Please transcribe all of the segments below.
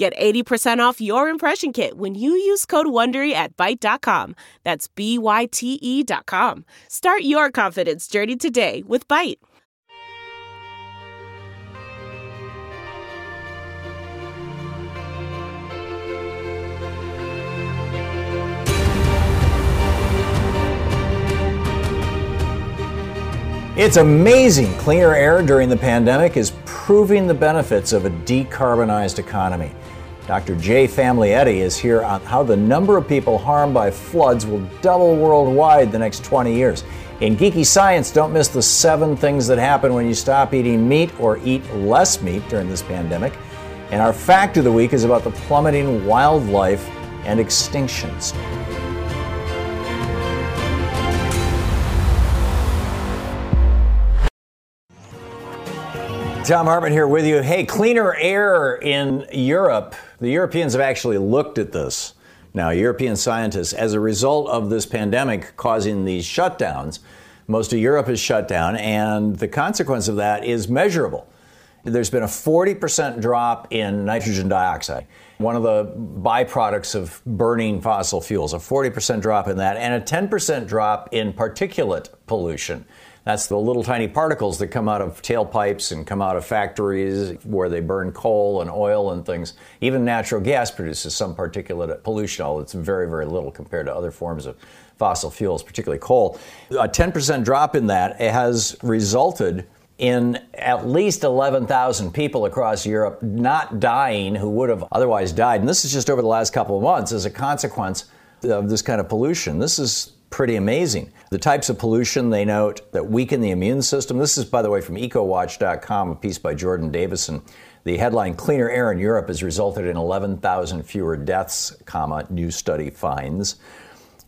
Get 80% off your impression kit when you use code WONDERY at Byte.com. That's BYTE.com. Start your confidence journey today with Byte. It's amazing. Cleaner air during the pandemic is proving the benefits of a decarbonized economy. Dr. Jay Famiglietti is here on how the number of people harmed by floods will double worldwide the next 20 years. In Geeky Science, don't miss the 7 things that happen when you stop eating meat or eat less meat during this pandemic. And our fact of the week is about the plummeting wildlife and extinctions. Tom Hartman here with you. Hey, cleaner air in Europe. The Europeans have actually looked at this. Now, European scientists, as a result of this pandemic causing these shutdowns, most of Europe is shut down, and the consequence of that is measurable. There's been a 40% drop in nitrogen dioxide, one of the byproducts of burning fossil fuels, a 40% drop in that, and a 10% drop in particulate pollution. That's the little tiny particles that come out of tailpipes and come out of factories where they burn coal and oil and things. Even natural gas produces some particulate pollution, although it's very, very little compared to other forms of fossil fuels, particularly coal. A 10% drop in that has resulted in at least 11,000 people across Europe not dying who would have otherwise died. And this is just over the last couple of months as a consequence of this kind of pollution. This is pretty amazing. The types of pollution they note that weaken the immune system. This is, by the way, from EcoWatch.com, a piece by Jordan Davison. The headline, Cleaner Air in Europe has resulted in 11,000 fewer deaths, new study finds.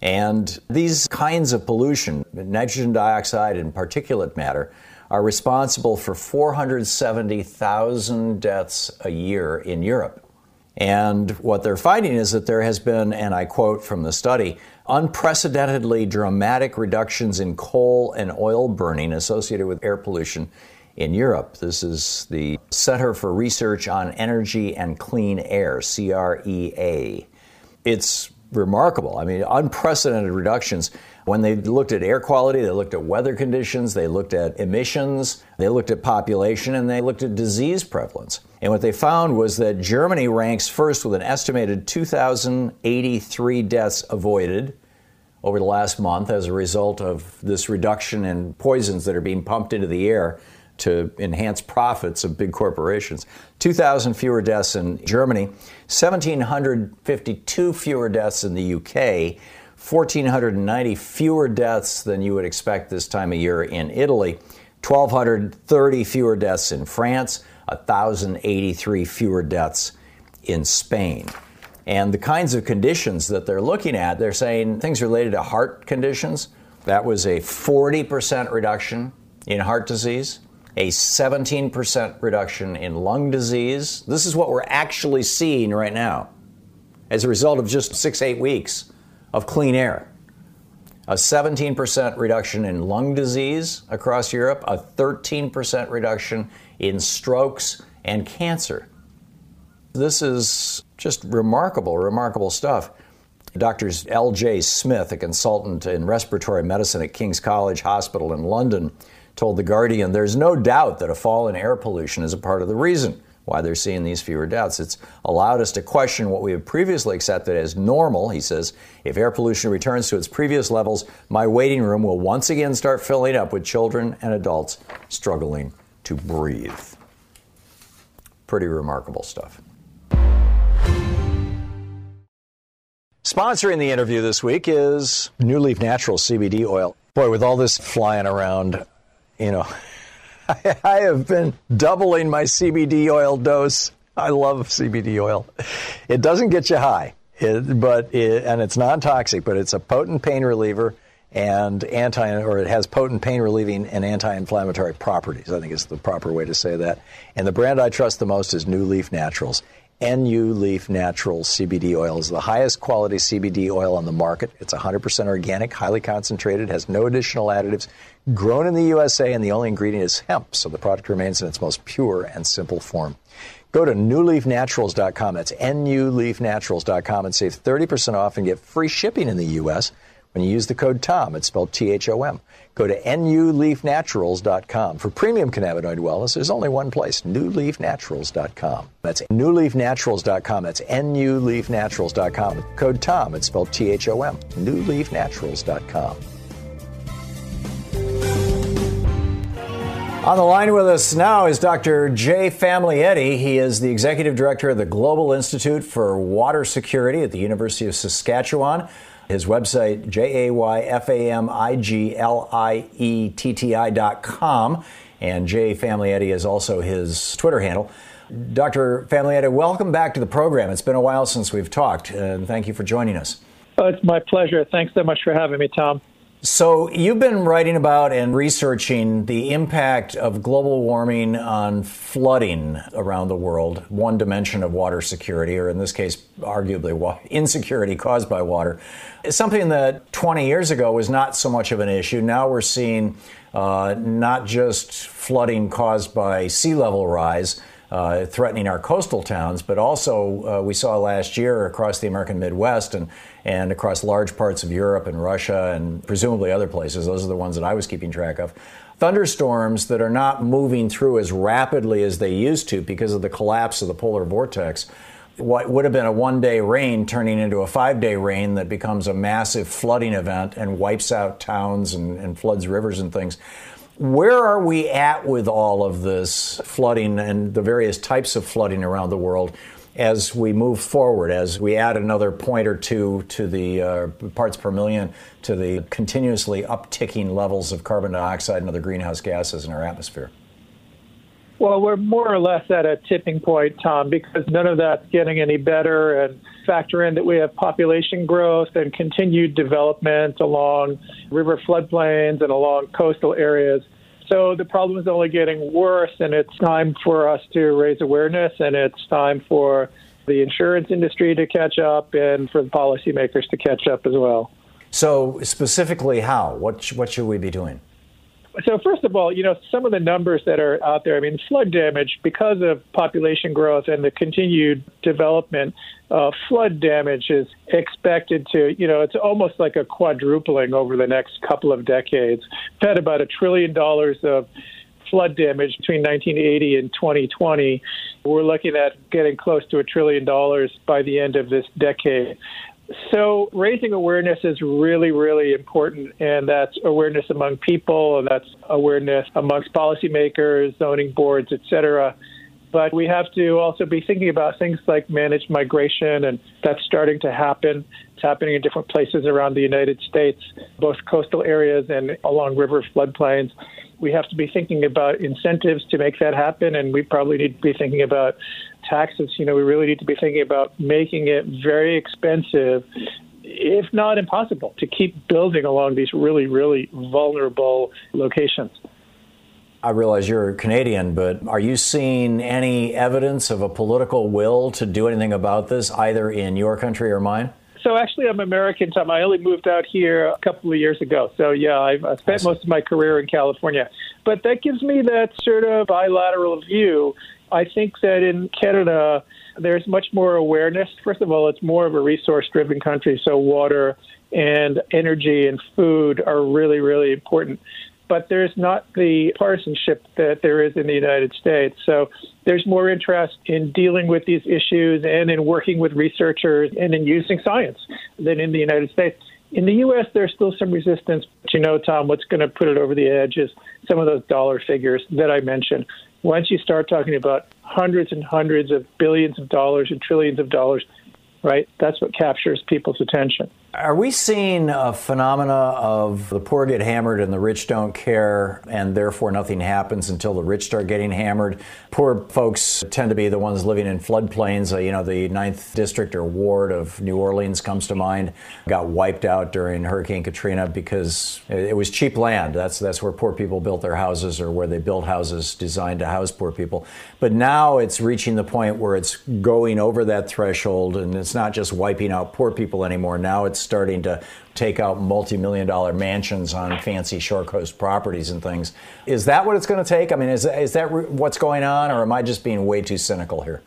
And these kinds of pollution, nitrogen dioxide and particulate matter, are responsible for 470,000 deaths a year in Europe. And what they're finding is that there has been, and I quote from the study, unprecedentedly dramatic reductions in coal and oil burning associated with air pollution in Europe. This is the Center for Research on Energy and Clean Air, CREA. It's remarkable. I mean, unprecedented reductions. When they looked at air quality, they looked at weather conditions, they looked at emissions, they looked at population, and they looked at disease prevalence. And what they found was that Germany ranks first with an estimated 2,083 deaths avoided over the last month as a result of this reduction in poisons that are being pumped into the air to enhance profits of big corporations. 2,000 fewer deaths in Germany, 1,752 fewer deaths in the UK, 1,490 fewer deaths than you would expect this time of year in Italy, 1,230 fewer deaths in France, 1,083 fewer deaths in Spain. And the kinds of conditions that they're looking at, they're saying things related to heart conditions. That was a 40% reduction in heart disease, a 17% reduction in lung disease. This is what we're actually seeing right now as a result of just 6-8 weeks of clean air. A 17% reduction in lung disease across Europe, a 13% reduction in strokes and cancer. This is just remarkable, remarkable stuff. Dr. L.J. Smith, a consultant in respiratory medicine at King's College Hospital in London, told The Guardian, there's no doubt that a fall in air pollution is a part of the reason why they're seeing these fewer deaths. It's allowed us to question what we have previously accepted as normal. He says, if air pollution returns to its previous levels, my waiting room will once again start filling up with children and adults struggling to breathe. Pretty remarkable stuff. Sponsoring the interview this week is NuLeaf Naturals CBD oil. Boy, with all this flying around, you know, I have been doubling my CBD oil dose. I love CBD oil. It doesn't get you high. And it's non-toxic, but it's a potent pain reliever and it has potent pain relieving and anti-inflammatory properties, I think is the proper way to say that. And the brand I trust the most is NuLeaf Naturals. NuLeaf Naturals CBD oil is the highest quality CBD oil on the market. It's 100% organic, highly concentrated, has no additional additives, grown in the USA, and the only ingredient is hemp, so the product remains in its most pure and simple form. Go to NuLeafNaturals.com, that's NuLeafNaturals.com, and save 30% off and get free shipping in the U.S. when you use the code TOM. It's spelled T-H-O-M. Go to NuLeafNaturals.com. For premium cannabinoid wellness, there's only one place, NuLeafNaturals.com. That's NuLeafNaturals.com. That's NuLeafNaturals.com. Code TOM. It's spelled T-H-O-M. NuLeafNaturals.com. On the line with us now is Dr. Jay Famiglietti. He is the executive director of the Global Institute for Water Security at the University of Saskatchewan. His website, jayfamiglietti.com. And Jay Famiglietti is also his Twitter handle. Dr. Famiglietti, welcome back to the program. It's been a while since we've talked, and thank you for joining us. Oh, it's my pleasure. Thanks so much for having me, Tom. So you've been writing about and researching the impact of global warming on flooding around the world, one dimension of water security, or in this case, arguably insecurity caused by water. It's something that 20 years ago was not so much of an issue. Now we're seeing not just flooding caused by sea level rise, threatening our coastal towns, but also we saw last year across the American Midwest and across large parts of Europe and Russia and presumably other places. Those are the ones that I was keeping track of. Thunderstorms that are not moving through as rapidly as they used to because of the collapse of the polar vortex. What would have been a one-day rain turning into a five-day rain that becomes a massive flooding event and wipes out towns and floods rivers and things. Where are we at with all of this flooding and the various types of flooding around the world as we move forward, as we add another point or two to the parts per million to the continuously upticking levels of carbon dioxide and other greenhouse gases in our atmosphere? Well, we're more or less at a tipping point, Tom, because none of that's getting any better. And factor in that we have population growth and continued development along river floodplains and along coastal areas. So the problem is only getting worse, and it's time for us to raise awareness, and it's time for the insurance industry to catch up and for the policymakers to catch up as well. So specifically how? What should we be doing? So first of all, some of the numbers that are out there, flood damage, because of population growth and the continued development, flood damage is expected to, it's almost like a quadrupling over the next couple of decades. We've had about $1 trillion of flood damage between 1980 and 2020. We're looking at getting close to $1 trillion by the end of this decade. So raising awareness is really, really important, and that's awareness among people, and that's awareness amongst policymakers, zoning boards, et cetera. But we have to also be thinking about things like managed migration, and that's starting to happen. It's happening in different places around the United States, both coastal areas and along river floodplains. We have to be thinking about incentives to make that happen, and we probably need to be thinking about taxes. We really need to be thinking about making it very expensive, if not impossible, to keep building along these really, really vulnerable locations. I realize you're Canadian, but are you seeing any evidence of a political will to do anything about this, either in your country or mine? So actually, I'm American, Tom. I only moved out here a couple of years ago. So yeah, I spent most of my career in California. But that gives me that sort of bilateral view. I think that in Canada, there's much more awareness. First of all, it's more of a resource-driven country, so water and energy and food are really, really important. But there's not the partisanship that there is in the United States. So there's more interest in dealing with these issues and in working with researchers and in using science than in the United States. In the U.S., there's still some resistance. But Tom, what's going to put it over the edge is some of those dollar figures that I mentioned. Once you start talking about hundreds and hundreds of billions of dollars and trillions of dollars, right? That's what captures people's attention. Are we seeing a phenomena of the poor get hammered and the rich don't care, and therefore nothing happens until the rich start getting hammered? Poor folks tend to be the ones living in floodplains. You know, the 9th District or Ward of New Orleans comes to mind, got wiped out during Hurricane Katrina because it was cheap land. That's where poor people built their houses, or where they built houses designed to house poor people. But now it's reaching the point where it's going over that threshold, and it's not just wiping out poor people anymore. Now it's starting to take out multi-million-dollar mansions on fancy shore coast properties and things. Is that what it's going to take? I mean, is that what's going on, or am I just being way too cynical here?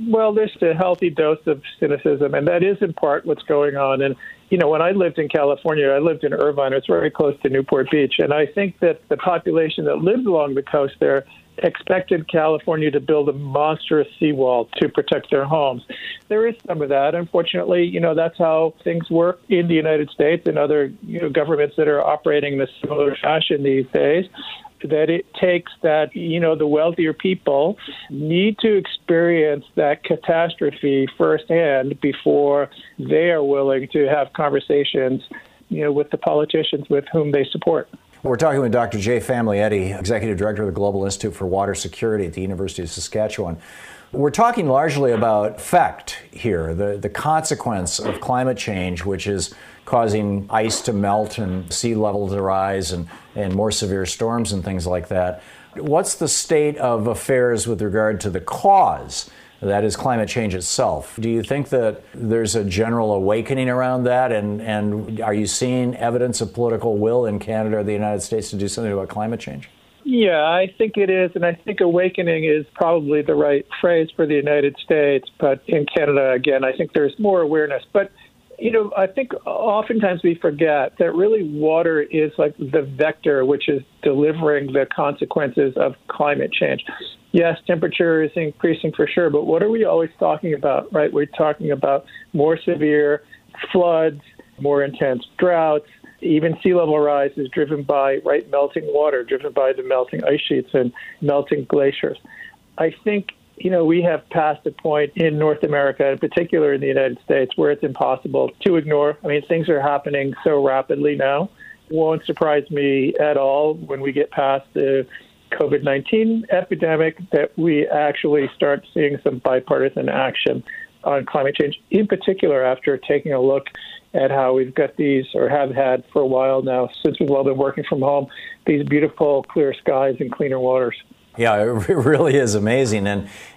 Well, there's a healthy dose of cynicism, and that is in part what's going on. And, you know, when I lived in California, I lived in Irvine. It's very close to Newport Beach. And I think that the population that lived along the coast there expected California to build a monstrous seawall to protect their homes. There is some of that. Unfortunately, you know, that's how things work in the United States and other, you know, governments that are operating in a similar fashion these days, that it takes that, you know, the wealthier people need to experience that catastrophe firsthand before they are willing to have conversations, you know, with the politicians with whom they support. We're talking with Dr. Jay Famiglietti, Executive Director of the Global Institute for Water Security at the University of Saskatchewan. We're talking largely about effect here, the consequence of climate change, which is causing ice to melt and sea level to rise and more severe storms and things like that. What's the state of affairs with regard to the cause? That is climate change itself. Do you think that there's a general awakening around that? And are you seeing evidence of political will in Canada or the United States to do something about climate change? Yeah, I think it is. And I think awakening is probably the right phrase for the United States. But in Canada, again, I think there's more awareness. But, you know, I think oftentimes we forget that really water is like the vector which is delivering the consequences of climate change. Yes, temperature is increasing for sure, but what are we always talking about, right? We're talking about more severe floods, more intense droughts. Even sea level rise is driven by, right, melting water, driven by the melting ice sheets and melting glaciers. I think, you know, we have passed a point in North America, in particular in the United States, where it's impossible to ignore. I mean, things are happening so rapidly now. Won't surprise me at all when we get past the COVID-19 epidemic that we actually start seeing some bipartisan action on climate change, in particular after taking a look at how we've got these, or have had for a while now, since we've all been working from home, these beautiful clear skies and cleaner waters. Yeah, it really is amazing.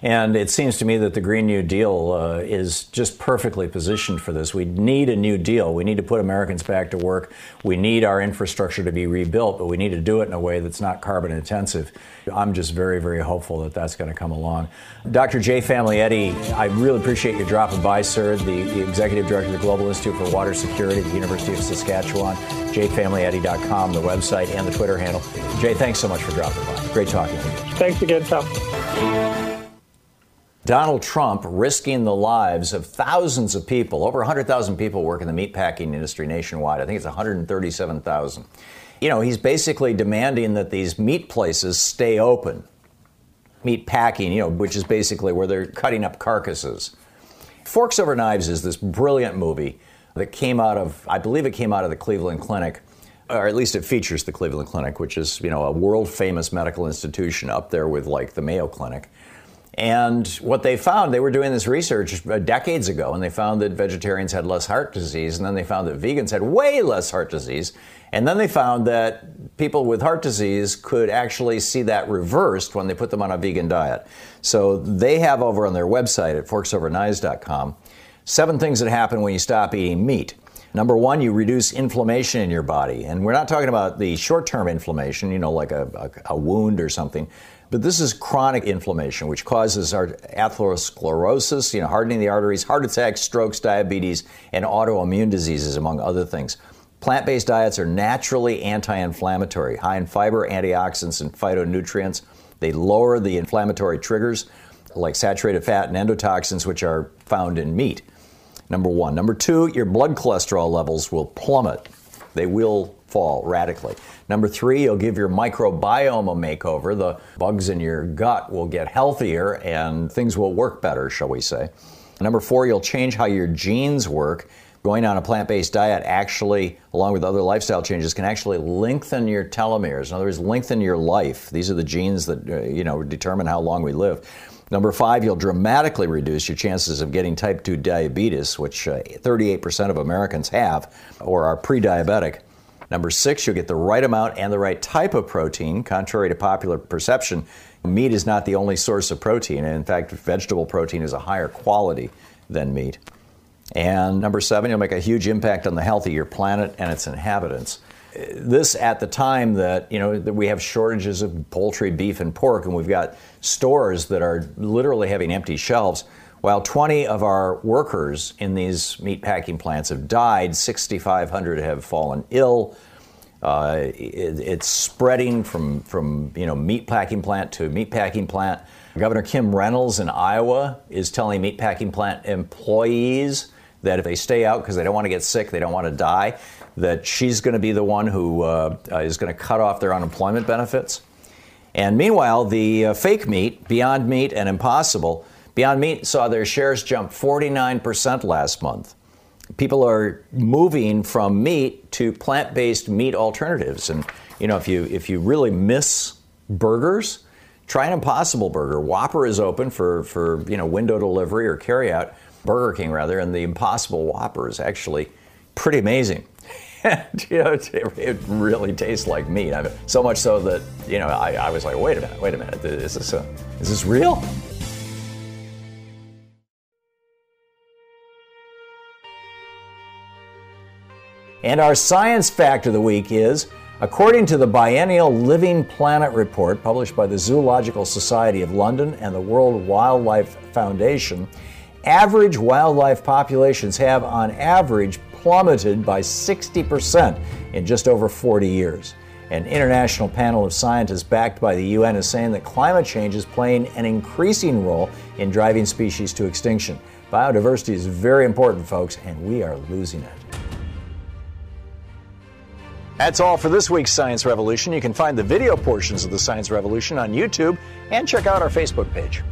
And it seems to me that the Green New Deal is just perfectly positioned for this. We need a New Deal. We need to put Americans back to work. We need our infrastructure to be rebuilt, but we need to do it in a way that's not carbon intensive. I'm just very, very hopeful that that's going to come along. Dr. Jay Famiglietti, I really appreciate you dropping by, sir, the Executive Director of the Global Institute for Water Security at the University of Saskatchewan, jfamiglietti.com, the website and the Twitter handle. Jay, thanks so much for dropping by. Great talking to you. Thanks again, Tom. Donald Trump risking the lives of thousands of people. Over 100,000 people work in the meatpacking industry nationwide. I think it's 137,000. You know, he's basically demanding that these meat places stay open. Meat packing, you know, which is basically where they're cutting up carcasses. Forks Over Knives is this brilliant movie that came out of, I believe it came out of the Cleveland Clinic. Or at least it features the Cleveland Clinic, which is, you know, a world-famous medical institution up there with, like, the Mayo Clinic. And what they found, they were doing this research decades ago, and they found that vegetarians had less heart disease, and then they found that vegans had way less heart disease, and then they found that people with heart disease could actually see that reversed when they put them on a vegan diet. So they have over on their website at forksoverknives.com 7 things that happen when you stop eating meat. Number 1, you reduce inflammation in your body. And we're not talking about the short-term inflammation, you know, like a wound or something. But this is chronic inflammation, which causes atherosclerosis, you know, hardening the arteries, heart attacks, strokes, diabetes, and autoimmune diseases, among other things. Plant-based diets are naturally anti-inflammatory, high in fiber, antioxidants, and phytonutrients. They lower the inflammatory triggers, like saturated fat and endotoxins, which are found in meat. Number 1. Number 2, your blood cholesterol levels will plummet. They will fall radically. Number 3, you'll give your microbiome a makeover. The bugs in your gut will get healthier and things will work better, shall we say. Number four, you'll change how your genes work. Going on a plant-based diet actually, along with other lifestyle changes, can actually lengthen your telomeres. In other words, lengthen your life. These are the genes that determine how long we live. Number five, you'll dramatically reduce your chances of getting type 2 diabetes, which 38% of Americans have or are pre-diabetic. Number six, you'll get the right amount and the right type of protein. Contrary to popular perception, meat is not the only source of protein. In fact, vegetable protein is a higher quality than meat. And number seven, you'll make a huge impact on the health of your planet and its inhabitants. This at the time that, that we have shortages of poultry, beef, and pork, and we've got stores that are literally having empty shelves. While 20 of our workers in these meatpacking plants have died, 6,500 have fallen ill. It's spreading from meatpacking plant to meatpacking plant. Governor Kim Reynolds in Iowa is telling meatpacking plant employees that if they stay out because they don't want to get sick, they don't want to die, that she's going to be the one who is going to cut off their unemployment benefits. And meanwhile, the fake meat, Beyond Meat and Impossible, Beyond Meat saw their shares jump 49% last month. People are moving from meat to plant-based meat alternatives. And, if you really miss burgers, try an Impossible Burger. Whopper is open for window delivery or carry-out, Burger King rather, and the Impossible Whopper is actually pretty amazing. It really tastes like meat. I mean, so much so that, I was like, wait a minute, is this real? And our Science Fact of the Week is, according to the biennial Living Planet report published by the Zoological Society of London and the World Wildlife Foundation, average wildlife populations have, on average, plummeted by 60% in just over 40 years. An international panel of scientists backed by the UN is saying that climate change is playing an increasing role in driving species to extinction. Biodiversity is very important, folks, and we are losing it. That's all for this week's Science Revolution. You can find the video portions of the Science Revolution on YouTube and check out our Facebook page.